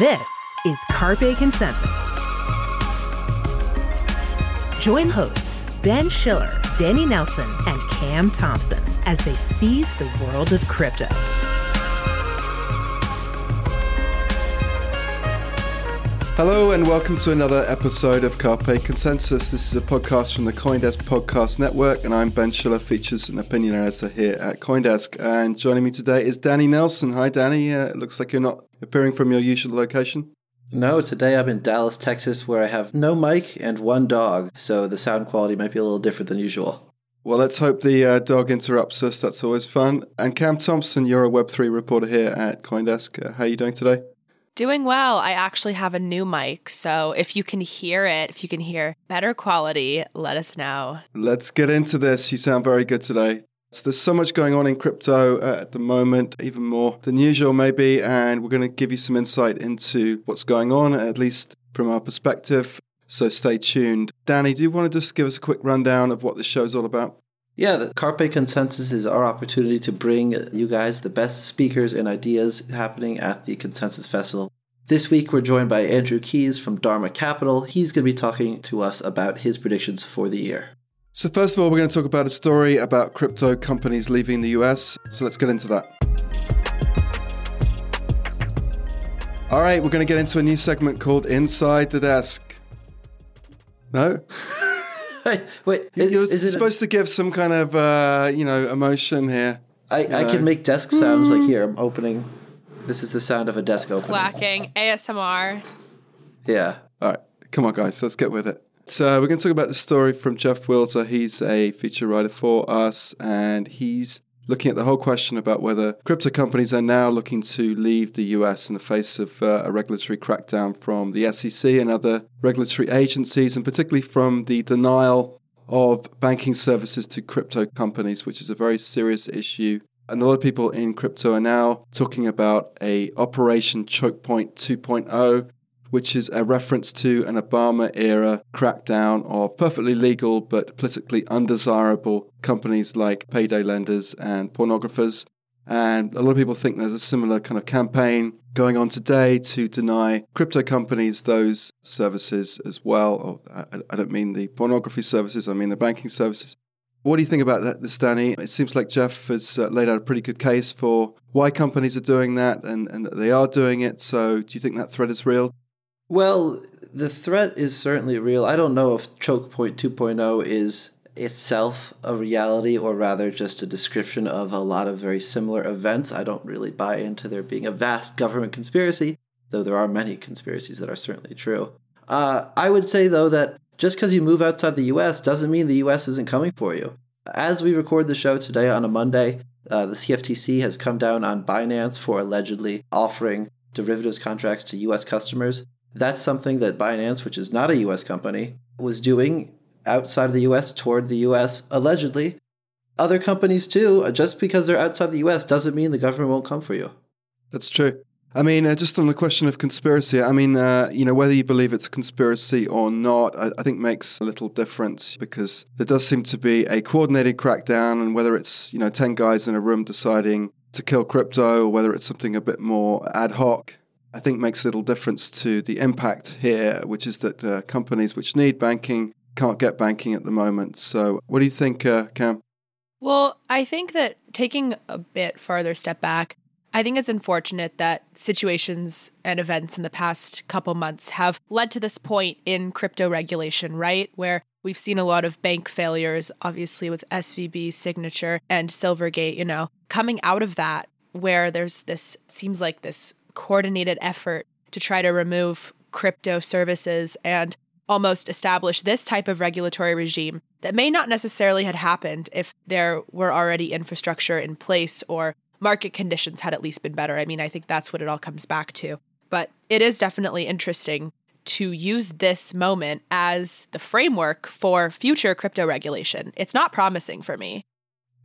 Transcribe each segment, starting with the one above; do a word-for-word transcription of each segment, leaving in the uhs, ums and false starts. This is Carpe Consensus. Join hosts Ben Schiller, Danny Nelson, and Cam Thompson as they seize the world of crypto. Hello and welcome to another episode of Carpe Consensus. This is a podcast from the Coindesk Podcast Network, and I'm Ben Schiller, features and opinion editor here at Coindesk. And joining me today is Danny Nelson. Hi, Danny. Uh, it looks like you're not appearing from your usual location. No, today I'm in Dallas, Texas, where I have no mic and one dog, so the sound quality might be a little different than usual. Well, let's hope the uh, dog interrupts us. That's always fun. And Cam Thompson, you're a Web three reporter here at Coindesk. Uh, how are you doing today? Doing well. I actually have a new mic, so if you can hear it, if you can hear better quality, let us know. Let's get into this. You sound very good today. So there's so much going on in crypto uh, at the moment, even more than usual maybe, and we're going to give you some insight into what's going on, at least from our perspective, so stay tuned. Danny, do you want to just give us a quick rundown of what this show's all about? Yeah, the Carpe Consensus is our opportunity to bring you guys the best speakers and ideas happening at the Consensus Festival. This week, we're joined by Andrew Keys from Dharma Capital. He's going to be talking to us about his predictions for the year. So first of all, we're going to talk about a story about crypto companies leaving the U S. So let's get into that. All right, we're going to get into a new segment called Inside the Desk. No? Wait, is, You're is it supposed a, to give some kind of, uh, you know, emotion here. I, I can make desk sounds like here. I'm opening. This is the sound of a desk opening. Clacking. A S M R. Yeah. All right. Come on, guys. Let's get with it. So we're going to talk about the story from Jeff Wilser. He's a feature writer for us, and he's looking at the whole question about whether crypto companies are now looking to leave the U S in the face of uh, a regulatory crackdown from the S E C and other regulatory agencies, and particularly from the denial of banking services to crypto companies, which is a very serious issue. And a lot of people in crypto are now talking about a Operation Chokepoint two point oh, which is a reference to an Obama-era crackdown of perfectly legal but politically undesirable companies like payday lenders and pornographers. And a lot of people think there's a similar kind of campaign going on today to deny crypto companies those services as well. I don't mean the pornography services, I mean the banking services. What do you think about that, this, Danny? It seems like Jeff has laid out a pretty good case for why companies are doing that and, and that they are doing it. So do you think that threat is real? Well, the threat is certainly real. I don't know if Chokepoint 2.0 is itself a reality or rather just a description of a lot of very similar events. I don't really buy into there being a vast government conspiracy, though there are many conspiracies that are certainly true. Uh, I would say, though, that just because you move outside the U S doesn't mean the U S isn't coming for you. As we record the show today on a Monday, uh, the C F T C has come down on Binance for allegedly offering derivatives contracts to U S customers. That's something that Binance, which is not a U S company, was doing outside of the U S toward the U S, allegedly. Other companies, too, just because they're outside the U S doesn't mean the government won't come for you. That's true. I mean, uh, just on the question of conspiracy, I mean, uh, you know, whether you believe it's a conspiracy or not, I, I think makes a little difference because there does seem to be a coordinated crackdown, and whether it's, you know, ten guys in a room deciding to kill crypto or whether it's something a bit more ad hoc, I think makes a little difference to the impact here, which is that uh, companies which need banking can't get banking at the moment. So what do you think, uh, Cam? Well, I think that taking a bit further step back, I think it's unfortunate that situations and events in the past couple months have led to this point in crypto regulation, right? Where we've seen a lot of bank failures, obviously with S V B, Signature, and Silvergate, you know, coming out of that, where there's this, seems like this coordinated effort to try to remove crypto services and almost establish this type of regulatory regime that may not necessarily had happened if there were already infrastructure in place or market conditions had at least been better. I mean, I think that's what it all comes back to. But it is definitely interesting to use this moment as the framework for future crypto regulation. It's not promising for me.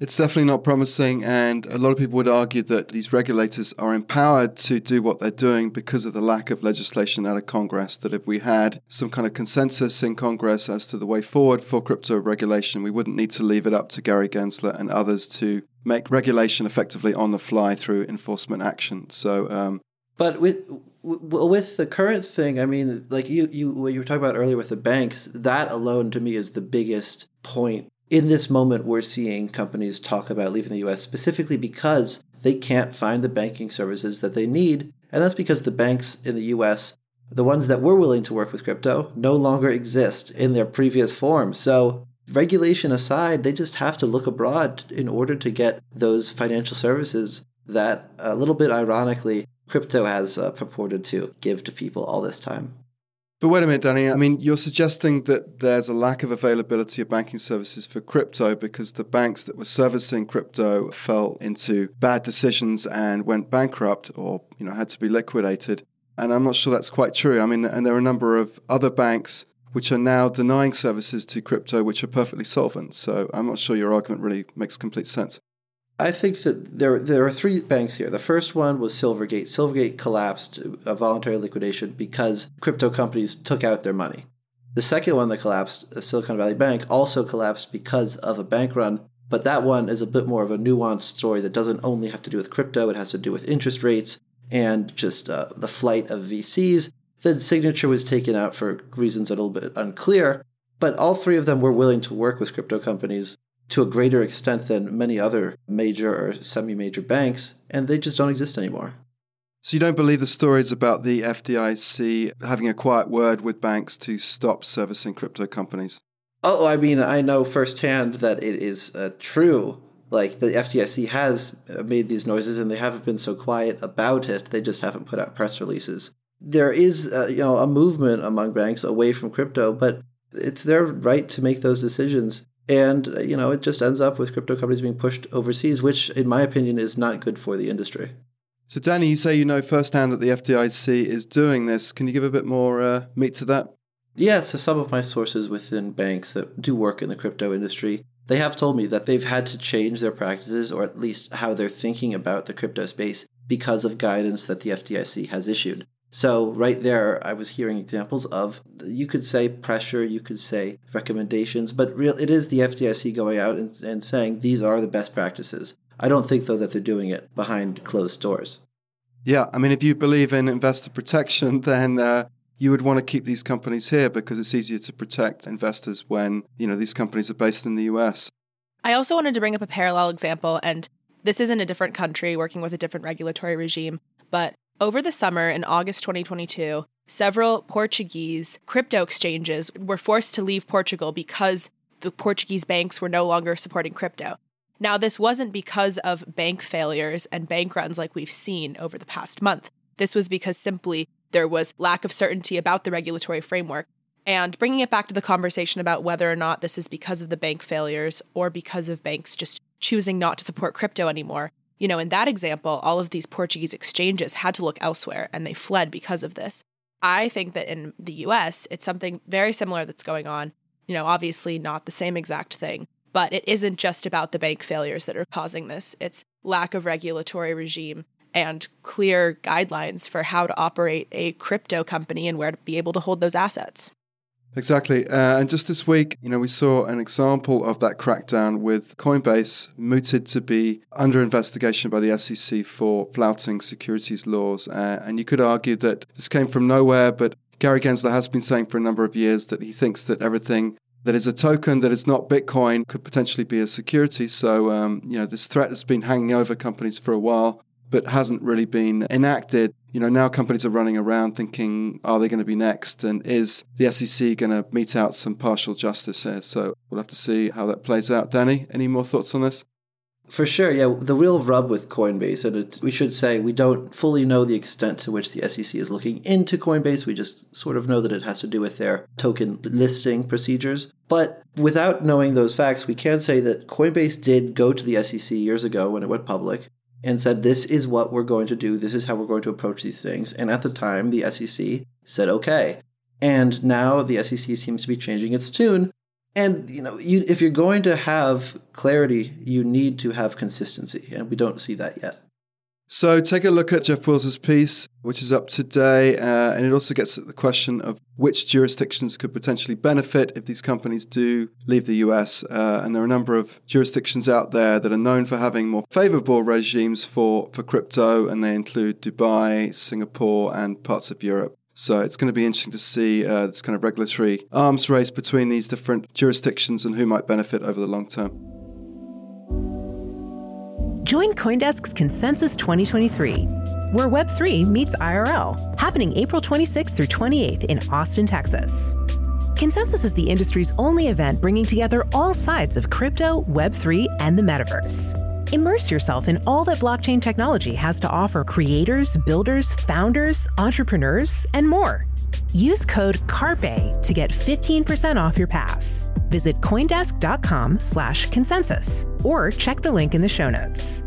It's definitely not promising, and a lot of people would argue that these regulators are empowered to do what they're doing because of the lack of legislation out of Congress, that if we had some kind of consensus in Congress as to the way forward for crypto regulation, we wouldn't need to leave it up to Gary Gensler and others to make regulation effectively on the fly through enforcement action. So, um, But with w- with the current thing, I mean, like you, you, what you were talking about earlier with the banks, that alone to me is the biggest point. In this moment, we're seeing companies talk about leaving the U S specifically because they can't find the banking services that they need. And that's because the banks in the U S, the ones that were willing to work with crypto, no longer exist in their previous form. So regulation aside, they just have to look abroad in order to get those financial services that, a little bit ironically, crypto has uh, purported to give to people all this time. But wait a minute, Danny. I mean, you're suggesting that there's a lack of availability of banking services for crypto because the banks that were servicing crypto fell into bad decisions and went bankrupt, or, you know, had to be liquidated. And I'm not sure that's quite true. I mean, and there are a number of other banks which are now denying services to crypto, which are perfectly solvent. So I'm not sure your argument really makes complete sense. I think that there there are three banks here. The first one was Silvergate. Silvergate collapsed, a voluntary liquidation, because crypto companies took out their money. The second one that collapsed, Silicon Valley Bank, also collapsed because of a bank run. But that one is a bit more of a nuanced story that doesn't only have to do with crypto. It has to do with interest rates and just uh, the flight of V Cs. Then Signature was taken out for reasons a little bit unclear. But all three of them were willing to work with crypto companies to a greater extent than many other major or semi-major banks, and they just don't exist anymore. So you don't believe the stories about the F D I C having a quiet word with banks to stop servicing crypto companies? Oh, I mean, I know firsthand that it is uh, true. Like, the F D I C has made these noises, and they haven't been so quiet about it. They just haven't put out press releases. There is, uh, you know, a movement among banks away from crypto, but it's their right to make those decisions. And, you know, it just ends up with crypto companies being pushed overseas, which, in my opinion, is not good for the industry. So, Danny, you say you know firsthand that the F D I C is doing this. Can you give a bit more uh, meat to that? Yeah, so some of my sources within banks that do work in the crypto industry, they have told me that they've had to change their practices, or at least how they're thinking about the crypto space, because of guidance that the F D I C has issued. So right there, I was hearing examples of, you could say pressure, you could say recommendations, but real it is the F D I C going out and, and saying these are the best practices. I don't think, though, that they're doing it behind closed doors. Yeah, I mean, if you believe in investor protection, then uh, you would want to keep these companies here because it's easier to protect investors when, you know, these companies are based in the U S. I also wanted to bring up a parallel example, and this is in a different country working with a different regulatory regime, but over the summer in August twenty twenty-two, several Portuguese crypto exchanges were forced to leave Portugal because the Portuguese banks were no longer supporting crypto. Now, this wasn't because of bank failures and bank runs like we've seen over the past month. This was because simply there was lack of certainty about the regulatory framework. And bringing it back to the conversation about whether or not this is because of the bank failures or because of banks just choosing not to support crypto anymore, you know, in that example, all of these Portuguese exchanges had to look elsewhere and they fled because of this. I think that in the U S, it's something very similar that's going on. You know, obviously not the same exact thing, but it isn't just about the bank failures that are causing this. It's lack of regulatory regime and clear guidelines for how to operate a crypto company and where to be able to hold those assets. Exactly. Uh, and just this week, you know, we saw an example of that crackdown with Coinbase mooted to be under investigation by the S E C for flouting securities laws. Uh, and you could argue that this came from nowhere, but Gary Gensler has been saying for a number of years that he thinks that everything that is a token that is not Bitcoin could potentially be a security. So, um, you know, this threat has been hanging over companies for a while, but hasn't really been enacted. You know, now companies are running around thinking, are they going to be next? And is the S E C going to mete out some partial justice here? So we'll have to see how that plays out. Danny, any more thoughts on this? For sure, yeah. The real rub with Coinbase, and it, we should say we don't fully know the extent to which the S E C is looking into Coinbase. We just sort of know that it has to do with their token listing procedures. But without knowing those facts, we can say that Coinbase did go to the S E C years ago when it went public and said, this is what we're going to do, this is how we're going to approach these things. And at the time, the S E C said, okay. And now the S E C seems to be changing its tune. And, you know, you, if you're going to have clarity, you need to have consistency. And we don't see that yet. So take a look at Jeff Wilser's piece, which is up today, uh, and it also gets at the question of which jurisdictions could potentially benefit if these companies do leave the U S. Uh, and there are a number of jurisdictions out there that are known for having more favorable regimes for, for crypto, and they include Dubai, Singapore, and parts of Europe. So it's going to be interesting to see uh, this kind of regulatory arms race between these different jurisdictions and who might benefit over the long term. Join Coindesk's Consensus twenty twenty-three, where Web three meets I R L, happening April twenty-sixth through twenty-eighth in Austin, Texas. Consensus is the industry's only event bringing together all sides of crypto, Web three, and the metaverse. Immerse yourself in all that blockchain technology has to offer creators, builders, founders, entrepreneurs, and more. Use code CARPE to get fifteen percent off your pass. Visit coindesk.com slash consensus or check the link in the show notes.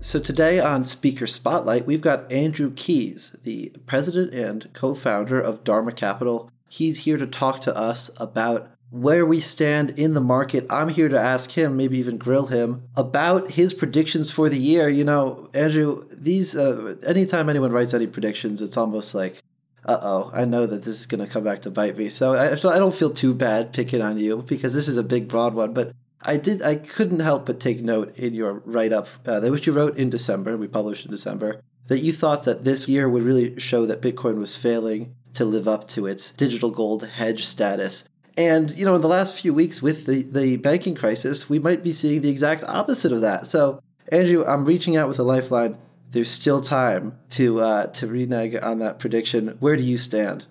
So today on Speaker Spotlight, we've got Andrew Keys, the president and co-founder of Dharma Capital. He's here to talk to us about where we stand in the market. I'm here to ask him, maybe even grill him, about his predictions for the year. You know, Andrew, these uh, anytime anyone writes any predictions, it's almost like, uh-oh, I know that this is going to come back to bite me. So I, I don't feel too bad picking on you because this is a big, broad one. But I did, I couldn't help but take note in your write-up, uh, which you wrote in December, we published in December, that you thought that this year would really show that Bitcoin was failing to live up to its digital gold hedge status. And, you know, in the last few weeks with the, the banking crisis, we might be seeing the exact opposite of that. So, Andrew, I'm reaching out with a lifeline. There's still time to uh, to renege on that prediction. Where do you stand?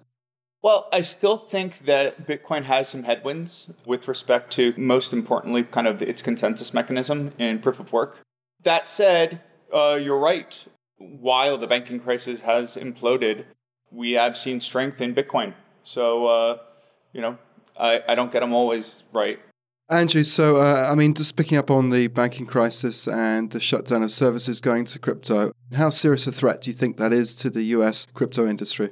Well, I still think that Bitcoin has some headwinds with respect to, most importantly, kind of its consensus mechanism and proof of work. That said, uh, you're right. While the banking crisis has imploded, we have seen strength in Bitcoin. So, uh, you know, I, I don't get them always right. Andrew, so, uh, I mean, just picking up on the banking crisis and the shutdown of services going to crypto, how serious a threat do you think that is to the U S crypto industry?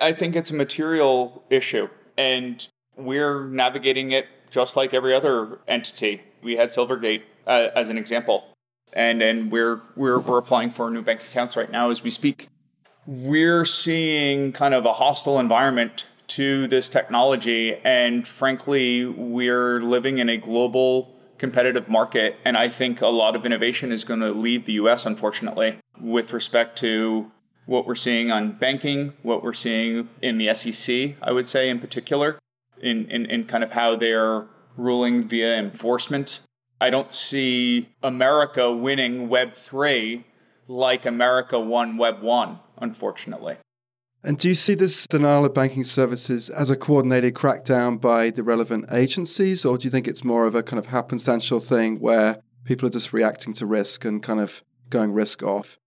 I think it's a material issue, and we're navigating it just like every other entity. We had Silvergate uh, as an example, and, and we're, we're, we're applying for new bank accounts right now as we speak. We're seeing kind of a hostile environment to this technology. And frankly, we're living in a global competitive market. And I think a lot of innovation is going to leave the U S, unfortunately, with respect to what we're seeing on banking, what we're seeing in the S E C, I would say in particular, in, in, in kind of how they're ruling via enforcement. I don't see America winning Web three like America won Web one, unfortunately. And do you see this denial of banking services as a coordinated crackdown by the relevant agencies, or do you think it's more of a kind of happenstantial thing where people are just reacting to risk and kind of going risk off?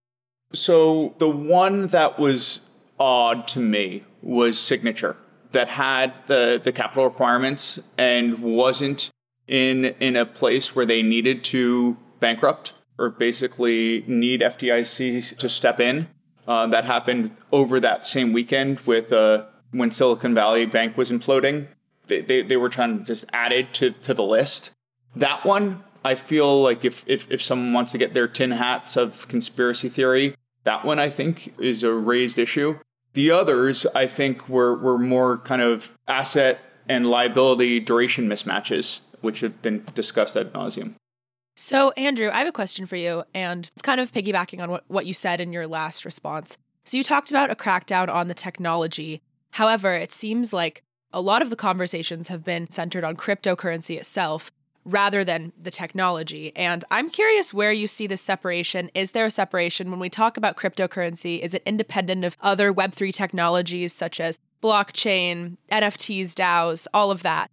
So the one that was odd to me was Signature, that had the, the capital requirements and wasn't in, in a place where they needed to bankrupt or basically need F D I C to step in. Uh, that happened over that same weekend with uh, when Silicon Valley Bank was imploding. They, they they were trying to just add it to, to the list. That one, I feel like if, if, if someone wants to get their tin hats of conspiracy theory, that one, I think, is a raised issue. The others, I think, were, were more kind of asset and liability duration mismatches, which have been discussed ad nauseum. So, Andrew, I have a question for you, and it's kind of piggybacking on what, what you said in your last response. So you talked about a crackdown on the technology. However, it seems like a lot of the conversations have been centered on cryptocurrency itself rather than the technology. And I'm curious where you see this separation. Is there a separation when we talk about cryptocurrency? Is it independent of other Web three technologies such as blockchain, N F Ts, DAOs, all of that?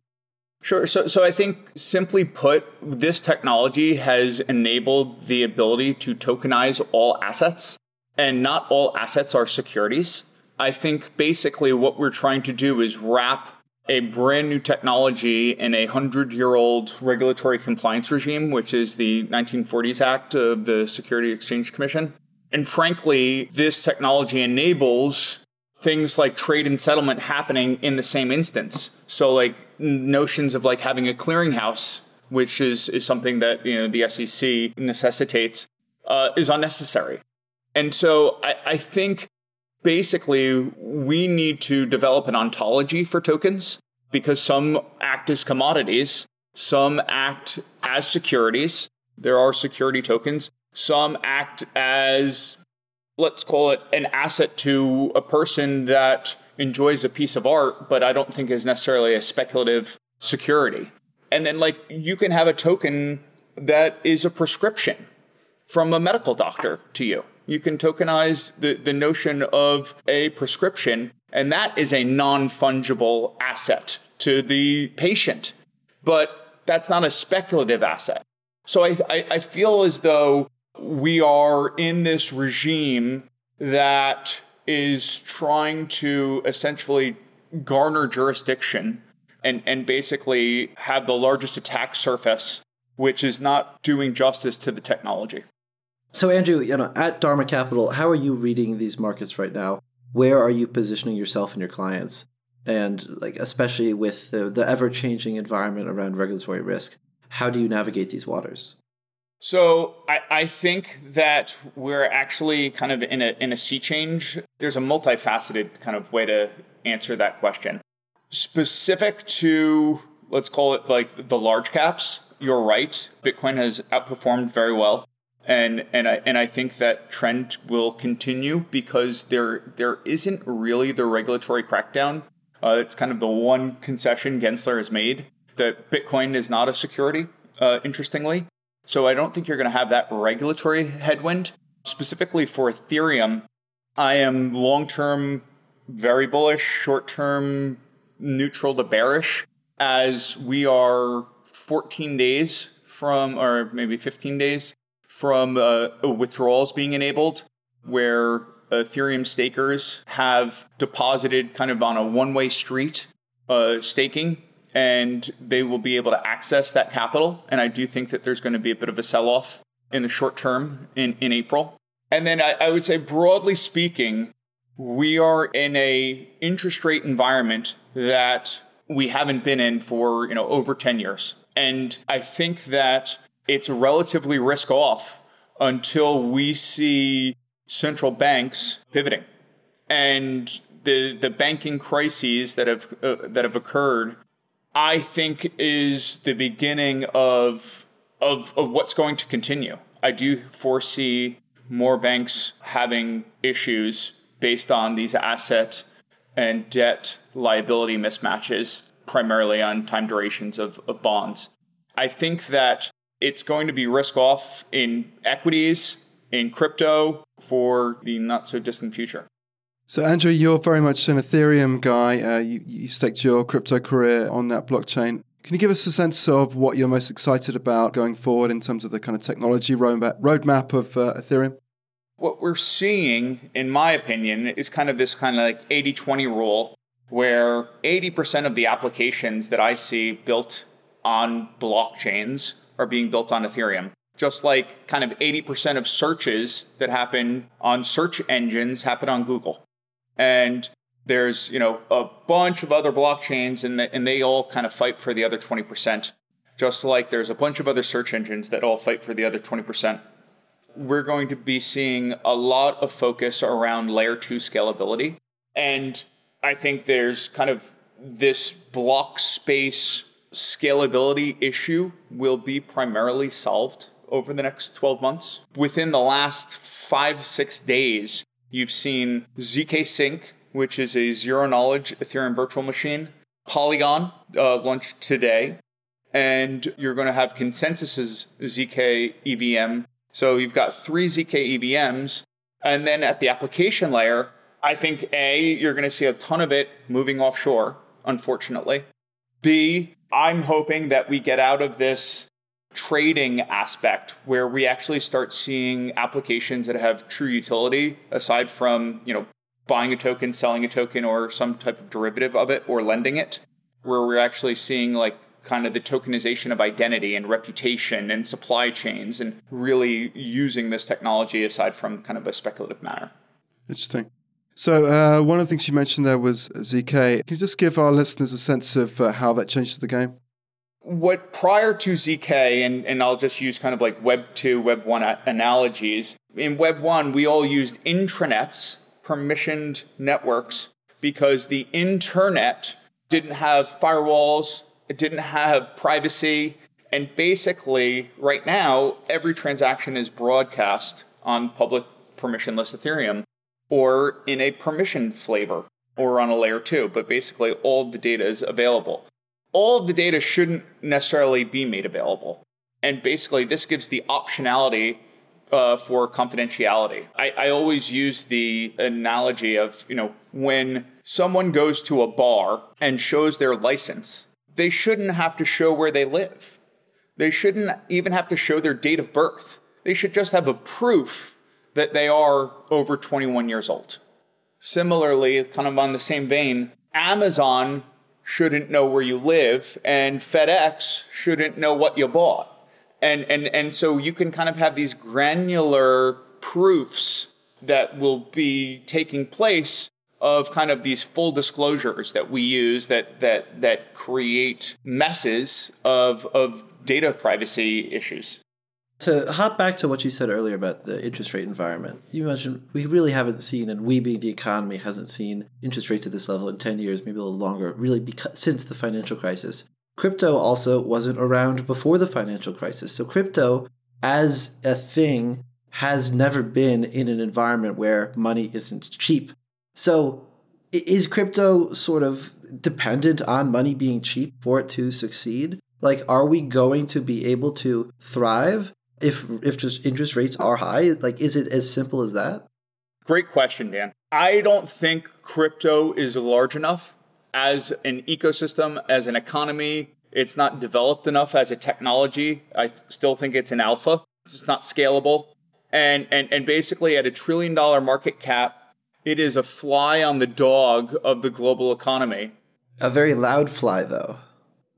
Sure. So so I think, simply put, this technology has enabled the ability to tokenize all assets, and not all assets are securities. I think basically what we're trying to do is wrap a brand new technology in a hundred-year-old regulatory compliance regime, which is the nineteen forties Act of the Securities Exchange Commission. And frankly, this technology enables things like trade and settlement happening in the same instance. So like notions of like having a clearinghouse which is, is something that, you know, the S E C necessitates, uh, is unnecessary. And so I, I think basically we need to develop an ontology for tokens, because some act as commodities, some act as securities. There are security tokens. Some act as, let's call it, an asset to a person that enjoys a piece of art, but I don't think is necessarily a speculative security. And then, like, you can have a token that is a prescription from a medical doctor to you. You can tokenize the, the notion of a prescription, and that is a non-fungible asset to the patient. But that's not a speculative asset. So I, I, I feel as though we are in this regime that is trying to essentially garner jurisdiction and, and basically have the largest attack surface, which is not doing justice to the technology. So Andrew, you know, at Dharma Capital, how are you reading these markets right now? Where are you positioning yourself and your clients? And like, especially with the, the ever-changing environment around regulatory risk, how do you navigate these waters? So I, I think that we're actually kind of in a in a sea change. There's a multifaceted kind of way to answer that question. Specific to, let's call it like the large caps, you're right. Bitcoin has outperformed very well. And and I and I think that trend will continue because there there isn't really the regulatory crackdown. Uh, it's kind of the one concession Gensler has made, that Bitcoin is not a security, uh, interestingly. So I don't think you're going to have that regulatory headwind. Specifically for Ethereum, I am long-term very bullish, short-term neutral to bearish, as we are fourteen days from, or maybe fifteen days from uh, withdrawals being enabled, where Ethereum stakers have deposited kind of on a one-way street uh, staking, and they will be able to access that capital. And I do think that there's going to be a bit of a sell-off in the short term in, in April. And then I, I would say, broadly speaking, we are in a interest rate environment that we haven't been in for, you know, over ten years. And I think that it's relatively risk off until we see central banks pivoting. And the the banking crises that have uh, that have occurred, I think, is the beginning of, of of what's going to continue. I do foresee more banks having issues based on these asset and debt liability mismatches, primarily on time durations of, of bonds. I think that it's going to be risk off in equities, in crypto, for the not so distant future. So, Andrew, you're very much an Ethereum guy. Uh, you, you staked your crypto career on that blockchain. Can you give us a sense of what you're most excited about going forward in terms of the kind of technology roadmap, roadmap of uh, Ethereum? What we're seeing, in my opinion, is kind of this kind of like eighty-twenty rule, where eighty percent of the applications that I see built on blockchains are being built on Ethereum. Just like kind of eighty percent of searches that happen on search engines happen on Google. And there's, you know, a bunch of other blockchains, and the, and they all kind of fight for the other twenty percent. Just like there's a bunch of other search engines that all fight for the other twenty percent. We're going to be seeing a lot of focus around layer two scalability. And I think there's kind of this block space scalability issue will be primarily solved over the next twelve months. Within the last five, six days, you've seen Z K Sync, which is a zero-knowledge Ethereum virtual machine. Polygon uh, launched today. And you're going to have ConsenSys's Z K E V M. So you've got three Z K E V Ms. And then at the application layer, I think A, you're going to see a ton of it moving offshore, unfortunately. B, I'm hoping that we get out of this trading aspect where we actually start seeing applications that have true utility aside from, you know, buying a token, selling a token, or some type of derivative of it, or lending it, where we're actually seeing like kind of the tokenization of identity and reputation and supply chains, and really using this technology aside from kind of a speculative manner. Interesting. So uh, one of the things you mentioned there was Z K. Can you just give our listeners a sense of uh, how that changes the game? what prior to Z K, and, and I'll just use kind of like Web two, Web one analogies. In Web one, we all used intranets, permissioned networks, because the internet didn't have firewalls, it didn't have privacy. And basically, right now, every transaction is broadcast on public permissionless Ethereum or in a permission flavor or on a layer two. But basically, all the data is available. All of the data shouldn't necessarily be made available. And basically, this gives the optionality uh, for confidentiality. I, I always use the analogy of, you know, when someone goes to a bar and shows their license, they shouldn't have to show where they live. They shouldn't even have to show their date of birth. They should just have a proof that they are over twenty-one years old. Similarly, kind of on the same vein, Amazon shouldn't know where you live and FedEx shouldn't know what you bought. And, and, and so you can kind of have these granular proofs that will be taking place of kind of these full disclosures that we use that that that create messes of of data privacy issues. To hop back to what you said earlier about the interest rate environment, you mentioned we really haven't seen, and we being the economy hasn't seen interest rates at this level in ten years, maybe a little longer, really because, since the financial crisis. Crypto also wasn't around before the financial crisis. So crypto as a thing has never been in an environment where money isn't cheap. So is crypto sort of dependent on money being cheap for it to succeed? Like, are we going to be able to thrive if if just interest rates are high? Like, is it as simple as that? Great question, Dan. I don't think crypto is large enough as an ecosystem, as an economy. It's not developed enough as a technology. I still think it's an alpha. It's not scalable. And and and basically at a trillion dollar market cap, it is a fly on the dog of the global economy. A very loud fly, though.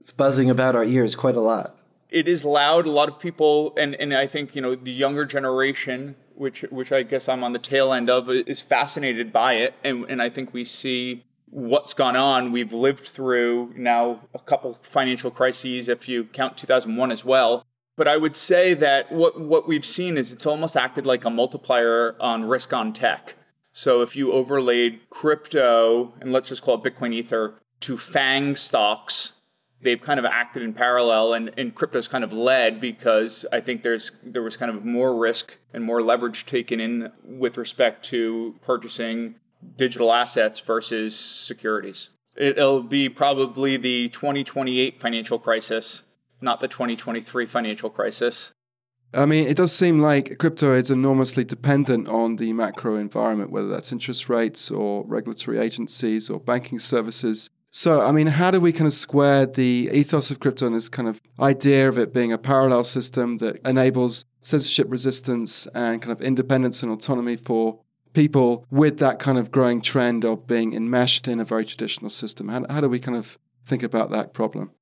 It's buzzing about our ears quite a lot. It is loud. A lot of people, and, and I think, you know, the younger generation, which which I guess I'm on the tail end of, is fascinated by it. And, and I think we see what's gone on. We've lived through now a couple financial crises, if you count two thousand one as well. But I would say that what, what we've seen is it's almost acted like a multiplier on risk on tech. So if you overlaid crypto, and let's just call it Bitcoin Ether, to FANG stocks, they've kind of acted in parallel, and, and crypto's kind of led because I think there's there was kind of more risk and more leverage taken in with respect to purchasing digital assets versus securities. It'll be probably the twenty twenty-eight financial crisis, not the twenty twenty-three financial crisis. I mean, it does seem like crypto is enormously dependent on the macro environment, whether that's interest rates or regulatory agencies or banking services. So, I mean, how do we kind of square the ethos of crypto and this kind of idea of it being a parallel system that enables censorship resistance and kind of independence and autonomy for people with that kind of growing trend of being enmeshed in a very traditional system? How, how do we kind of think about that problem?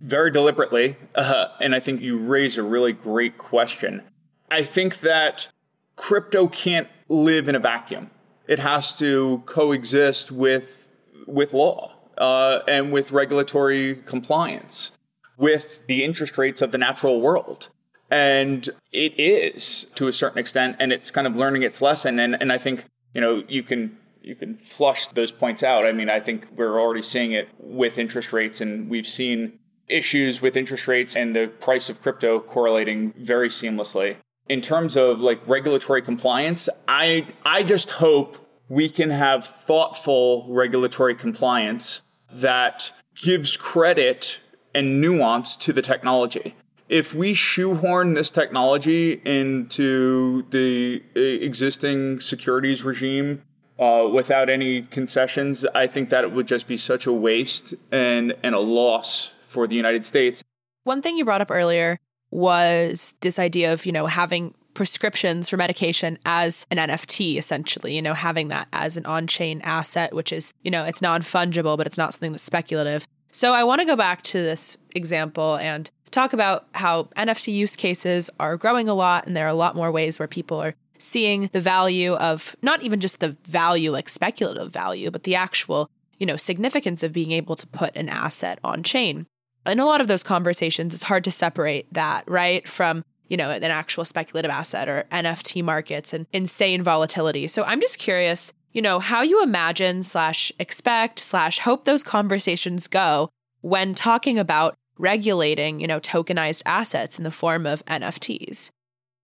Very deliberately, uh, and I think you raise a really great question. I think that crypto can't live in a vacuum. It has to coexist with with law uh, and with regulatory compliance, with the interest rates of the natural world. And it is, to a certain extent, and it's kind of learning its lesson. And, and I think, you know, you can... You can flush those points out. I mean, I think we're already seeing it with interest rates, and we've seen issues with interest rates and the price of crypto correlating very seamlessly. In terms of like regulatory compliance, I I just hope we can have thoughtful regulatory compliance that gives credit and nuance to the technology. If we shoehorn this technology into the existing securities regime, Uh, without any concessions, I think that it would just be such a waste and, and a loss for the United States. One thing you brought up earlier was this idea of, you know, having prescriptions for medication as an N F T, essentially, you know, having that as an on-chain asset, which is, you know, it's non-fungible, but it's not something that's speculative. So I want to go back to this example and talk about how N F T use cases are growing a lot, and there are a lot more ways where people are seeing the value of not even just the value, like speculative value, but the actual, you know, significance of being able to put an asset on chain. in a lot of those conversations, it's hard to separate that, right, from, you know, an actual speculative asset or N F T markets and insane volatility. So I'm just curious, you know, how you imagine slash expect slash hope those conversations go when talking about regulating, you know, tokenized assets in the form of N F Ts.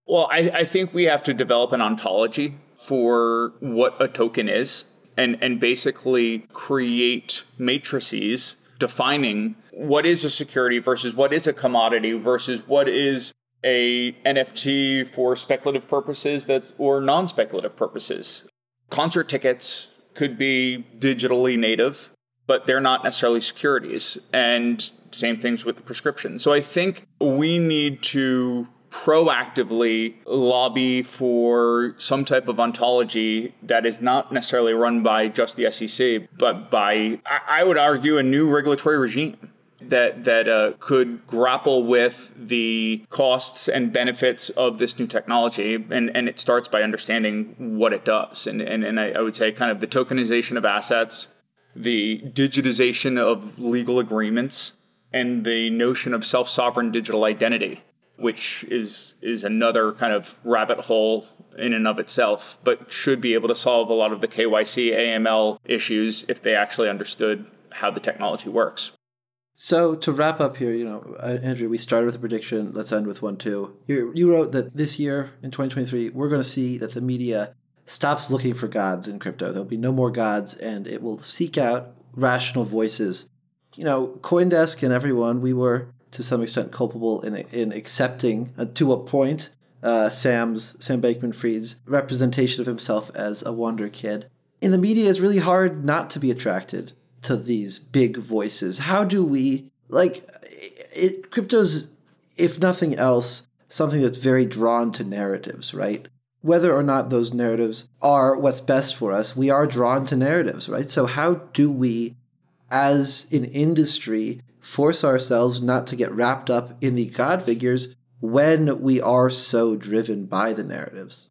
Well, I, I think we have to develop an ontology for what a token is and, and basically create matrices defining what is a security versus what is a commodity versus what is a N F T for speculative purposes that's, or non-speculative purposes. Concert tickets could be digitally native, but they're not necessarily securities. And same things with the prescription. So I think we need to proactively lobby for some type of ontology that is not necessarily run by just the S E C, but by, I would argue, a new regulatory regime that, that uh, could grapple with the costs and benefits of this new technology. And, and it starts by understanding what it does. And, and, and I, I would say kind of the tokenization of assets, the digitization of legal agreements, and the notion of self-sovereign digital identity, which is is another kind of rabbit hole in and of itself, but should be able to solve a lot of the K Y C, A M L issues if they actually understood how the technology works. So to wrap up here, you know, Andrew, we started with a prediction. Let's end with one too. You, you wrote that this year in twenty twenty-three, we're going to see that the media stops looking for gods in crypto. There'll be no more gods, and it will seek out rational voices. You know, Coindesk and everyone, we were to some extent culpable in in accepting uh, to a point uh, Sam's Sam Bankman-Fried's representation of himself as a wonder kid. In the media, it's really hard not to be attracted to these big voices. How do we like it? Crypto's, if nothing else, something that's very drawn to narratives, right? Whether or not those narratives are what's best for us, we are drawn to narratives, right? So how do we, as an industry, force ourselves not to get wrapped up in the god figures when we are so driven by the narratives?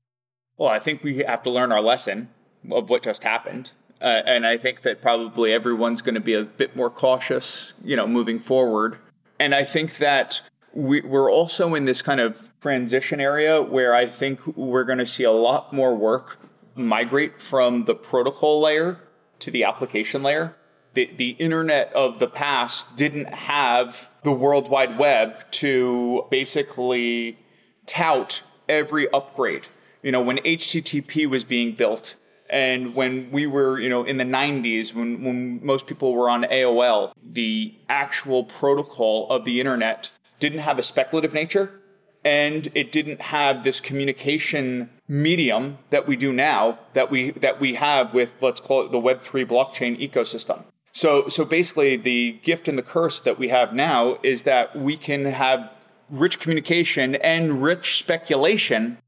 Well, I think we have to learn our lesson of what just happened. Uh, and I think that probably everyone's going to be a bit more cautious, you know, moving forward. And I think that we, we're also in this kind of transition area where I think we're going to see a lot more work migrate from the protocol layer to the application layer. The, the internet of the past didn't have the World Wide Web to basically tout every upgrade. You know, when H T T P was being built and when we were, you know, in the nineties, when, when most people were on A O L, the actual protocol of the internet didn't have a speculative nature and it didn't have this communication medium that we do now that we that we have with, let's call it, the Web three blockchain ecosystem. So so basically the gift and the curse that we have now is that we can have rich communication and rich speculation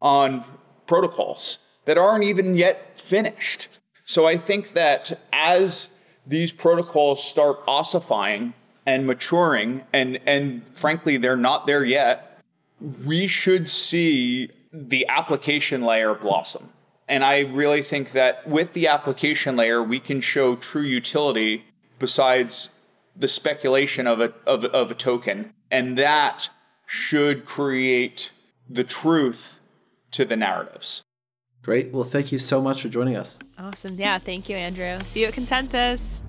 on protocols that aren't even yet finished. So I think that as these protocols start ossifying and maturing, and, and frankly, they're not there yet, we should see the application layer blossom. And I really think that with the application layer, we can show true utility besides the speculation of a of, of a token. And that should create the truth to the narratives. Great. Well, thank you so much for joining us. Awesome. Yeah. Thank you, Andrew. See you at Consensus.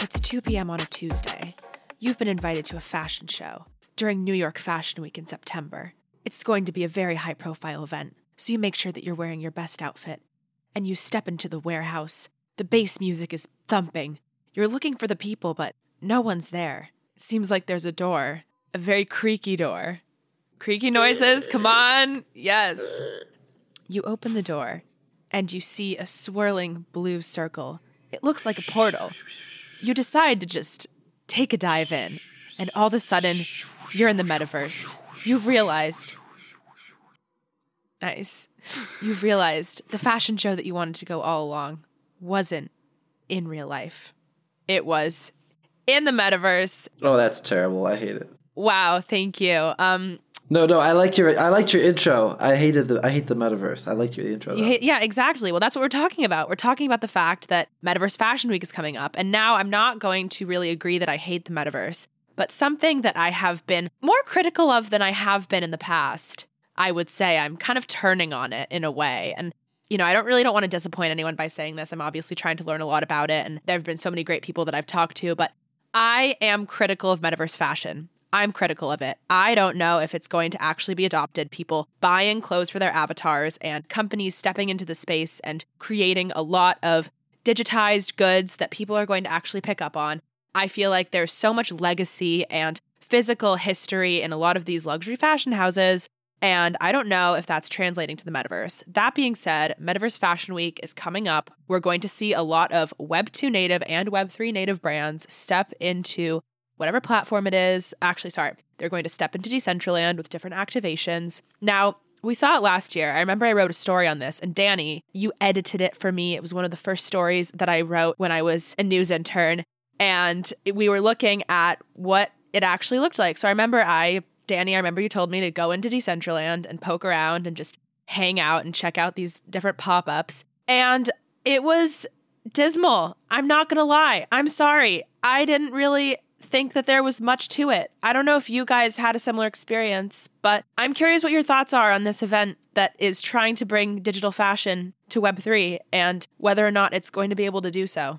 It's two p.m. on a Tuesday. You've been invited to a fashion show during New York Fashion Week in September. It's going to be a very high-profile event, so you make sure that you're wearing your best outfit. And you step into the warehouse. The bass music is thumping. You're looking for the people, but no one's there. It seems like there's a door, a very creaky door. Creaky noises, come on! Yes. You open the door, and you see a swirling blue circle. It looks like a portal. You decide to just take a dive in, and all of a sudden, you're in the metaverse. You've realized... Nice. You've realized the fashion show that you wanted to go all along wasn't in real life. It was in the metaverse. Oh, that's terrible. I hate it. Wow. Thank you. Um, No, no, I liked your I liked your intro. I hated the I hate the metaverse. I liked your intro. You hate, yeah, exactly. Well, that's what we're talking about. We're talking about the fact that Metaverse Fashion Week is coming up. And now I'm not going to really agree that I hate the metaverse, but something that I have been more critical of than I have been in the past, I would say I'm kind of turning on it in a way. And you know, I don't really don't want to disappoint anyone by saying this. I'm obviously trying to learn a lot about it, and there have been so many great people that I've talked to, but I am critical of metaverse fashion. I'm critical of it. I don't know if it's going to actually be adopted. People buying clothes for their avatars and companies stepping into the space and creating a lot of digitized goods that people are going to actually pick up on. I feel like there's so much legacy and physical history in a lot of these luxury fashion houses, and I don't know if that's translating to the metaverse. That being said, Metaverse Fashion Week is coming up. We're going to see a lot of Web two native and Web three native brands step into whatever platform it is. Actually, sorry, they're going to step into Decentraland with different activations. Now, we saw it last year. I remember I wrote a story on this, and Danny, you edited it for me. It was one of the first stories that I wrote when I was a news intern, and we were looking at what it actually looked like. So I remember I, Danny, I remember you told me to go into Decentraland and poke around and just hang out and check out these different pop-ups, and it was dismal. I'm not going to lie. I'm sorry. I didn't really think that there was much to it. I don't know if you guys had a similar experience, but I'm curious what your thoughts are on this event that is trying to bring digital fashion to Web three and whether or not it's going to be able to do so.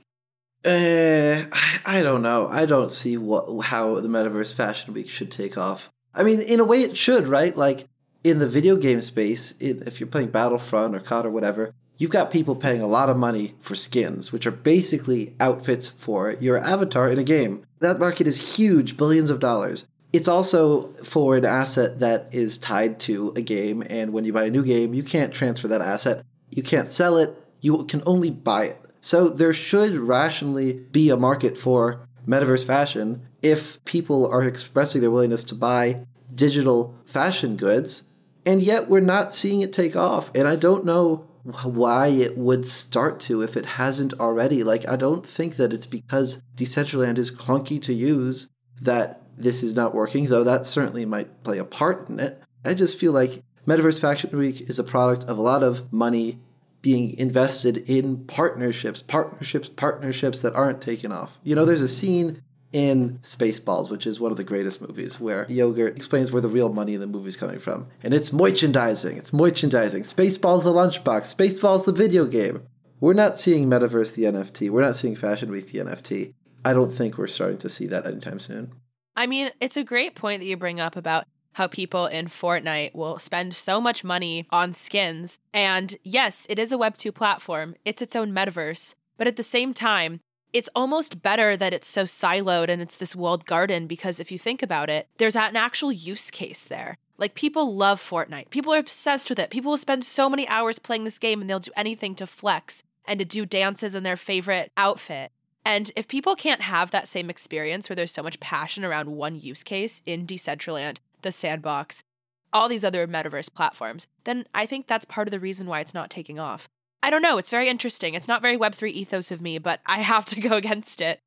Uh, I don't know. I don't see what how the Metaverse Fashion Week should take off. I mean, in a way it should, right? Like in the video game space, it, if you're playing Battlefront or C O D or whatever, you've got people paying a lot of money for skins, which are basically outfits for your avatar in a game. That market is huge, billions of dollars. It's also for an asset that is tied to a game, and when you buy a new game, you can't transfer that asset. You can't sell it. You can only buy it. So there should rationally be a market for metaverse fashion if people are expressing their willingness to buy digital fashion goods, and yet we're not seeing it take off. And I don't know why it would start to if it hasn't already. Like, I don't think that it's because Decentraland is clunky to use that this is not working, though that certainly might play a part in it. I just feel like Metaverse Fashion Week is a product of a lot of money being invested in partnerships, partnerships, partnerships that aren't taken off. You know, there's a scene in Spaceballs, which is one of the greatest movies, where Yogurt explains where the real money in the movie's coming from. And it's merchandising. It's merchandising. Spaceballs a lunchbox. Spaceballs the video game. We're not seeing Metaverse the N F T. We're not seeing Fashion Week the N F T. I don't think we're starting to see that anytime soon. I mean, it's a great point that you bring up about how people in Fortnite will spend so much money on skins. And yes, it is a Web two platform. It's its own metaverse. But at the same time, it's almost better that it's so siloed and it's this walled garden, because if you think about it, there's an actual use case there. Like, people love Fortnite. People are obsessed with it. People will spend so many hours playing this game and they'll do anything to flex and to do dances in their favorite outfit. And if people can't have that same experience where there's so much passion around one use case in Decentraland, the Sandbox, all these other metaverse platforms, then I think that's part of the reason why it's not taking off. I don't know. It's very interesting. It's not very Web three ethos of me, but I have to go against it.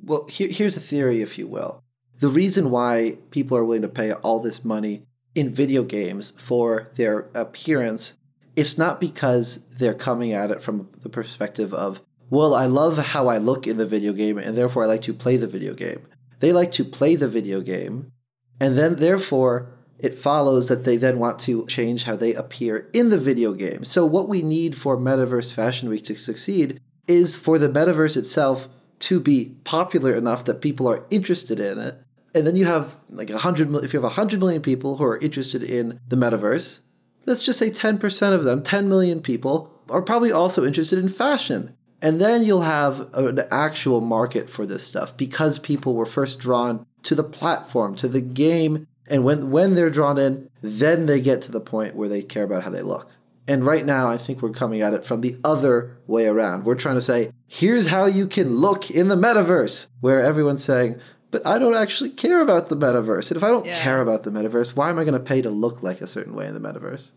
Well, here, here's a theory, if you will. The reason why people are willing to pay all this money in video games for their appearance, it's not because they're coming at it from the perspective of, well, I love how I look in the video game, and therefore I like to play the video game. They like to play the video game, and then therefore it follows that they then want to change how they appear in the video game. So what we need for Metaverse Fashion Week to succeed is for the metaverse itself to be popular enough that people are interested in it. And then you have like one hundred million, if you have one hundred million people who are interested in the metaverse, let's just say ten percent of them, ten million people, are probably also interested in fashion. And then you'll have an actual market for this stuff, because people were first drawn to the platform, to the game. And when when they're drawn in, then they get to the point where they care about how they look. And right now, I think we're coming at it from the other way around. We're trying to say, here's how you can look in the metaverse, where everyone's saying, but I don't actually care about the metaverse. And if I don't yeah. care about the metaverse, why am I going to pay to look like a certain way in the metaverse?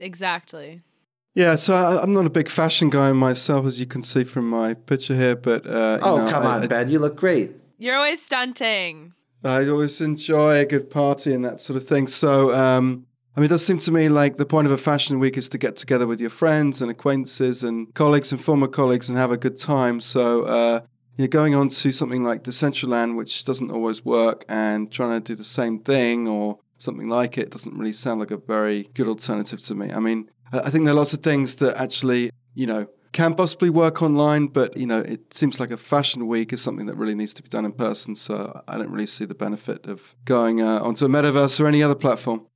Exactly. Yeah, so I, I'm not a big fashion guy myself, as you can see from my picture here, but Uh, you oh, know, come I, on, I, Ben. You look great. You're always stunting. I always enjoy a good party and that sort of thing. So, um, I mean, it does seem to me like the point of a fashion week is to get together with your friends and acquaintances and colleagues and former colleagues and have a good time. So, uh, you're going on to something like Decentraland, which doesn't always work, and trying to do the same thing or something like it doesn't really sound like a very good alternative to me. I mean, I think there are lots of things that actually, you know, can possibly work online, but, you know, it seems like a fashion week is something that really needs to be done in person. So I don't really see the benefit of going uh, onto a metaverse or any other platform.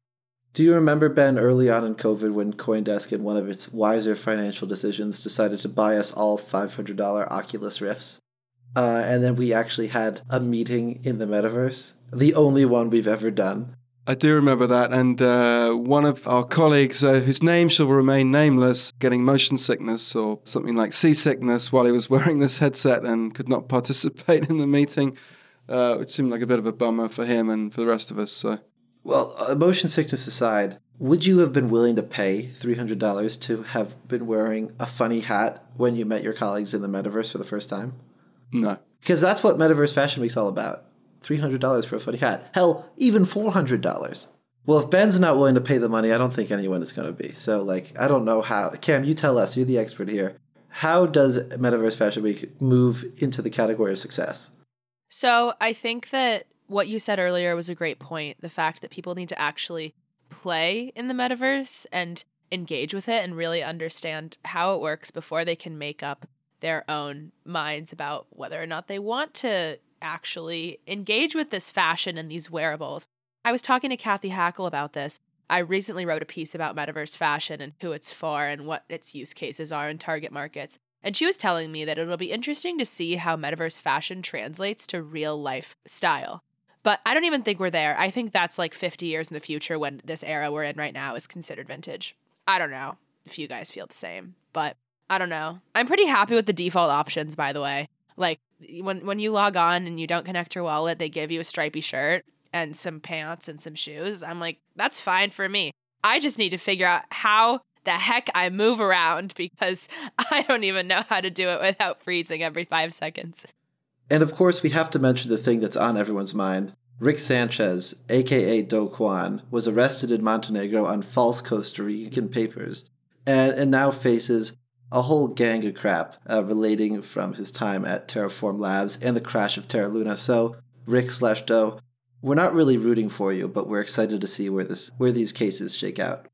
Do you remember, Ben, early on in COVID when Coindesk, in one of its wiser financial decisions, decided to buy us all five hundred dollars Oculus Rifts? Uh, and then we actually had a meeting in the metaverse, the only one we've ever done. I do remember that. And uh, one of our colleagues, uh, whose name shall remain nameless, getting motion sickness or something like seasickness while he was wearing this headset and could not participate in the meeting, uh, which seemed like a bit of a bummer for him and for the rest of us. So, well, uh, motion sickness aside, would you have been willing to pay three hundred dollars to have been wearing a funny hat when you met your colleagues in the metaverse for the first time? No. Because that's what Metaverse Fashion Week's all about. three hundred dollars for a funny hat. Hell, even four hundred dollars. Well, if Ben's not willing to pay the money, I don't think anyone is going to be. So, like, I don't know how. Cam, you tell us. You're the expert here. How does Metaverse Fashion Week move into the category of success? So I think that what you said earlier was a great point. The fact that people need to actually play in the metaverse and engage with it and really understand how it works before they can make up their own minds about whether or not they want to actually engage with this fashion and these wearables. I was talking to Kathy Hackle about this. I recently wrote a piece about metaverse fashion and who it's for and what its use cases are in target markets. And she was telling me that it'll be interesting to see how metaverse fashion translates to real life style. But I don't even think we're there. I think that's like fifty years in the future when this era we're in right now is considered vintage. I don't know if you guys feel the same, but I don't know. I'm pretty happy with the default options, by the way. Like, when when you log on and you don't connect your wallet, they give you a stripy shirt and some pants and some shoes. I'm like, that's fine for me. I just need to figure out how the heck I move around because I don't even know how to do it without freezing every five seconds. And of course, we have to mention the thing that's on everyone's mind. Rick Sanchez, a k a. Do Kwon, was arrested in Montenegro on false Costa Rican papers and, and now faces a whole gang of crap uh, relating from his time at Terraform Labs and the crash of Terra Luna. So, Rick slash Doe, we're not really rooting for you, but we're excited to see where this where these cases shake out.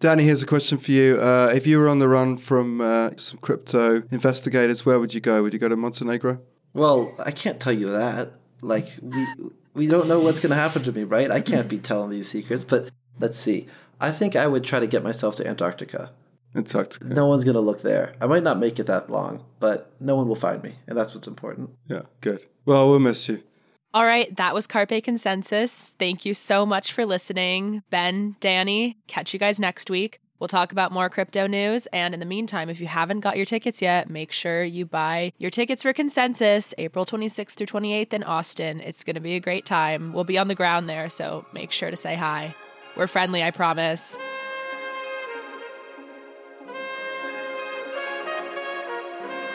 Danny, here's a question for you. Uh, if you were on the run from uh, some crypto investigators, where would you go? Would you go to Montenegro? Well, I can't tell you that. Like, we we don't know what's going to happen to me, right? I can't be telling these secrets, but let's see. I think I would try to get myself to Antarctica. Antarctica. No one's going to look there. I might not make it that long, but no one will find me. And that's what's important. Yeah, good. Well, we'll miss you. All right. That was Carpe Consensus. Thank you so much for listening. Ben, Danny, catch you guys next week. We'll talk about more crypto news. And in the meantime, if you haven't got your tickets yet, make sure you buy your tickets for Consensus, April twenty-sixth through twenty-eighth in Austin. It's going to be a great time. We'll be on the ground there, so make sure to say hi. We're friendly, I promise.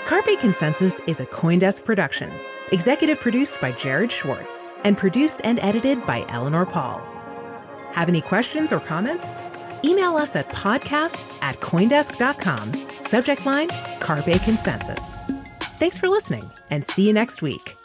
Carpe Consensus is a Coindesk production, executive produced by Jared Schwartz, and produced and edited by Eleanor Paul. Have any questions or comments? Email us at podcasts at coindesk dot com. Subject line, Carpe Consensus. Thanks for listening, and see you next week.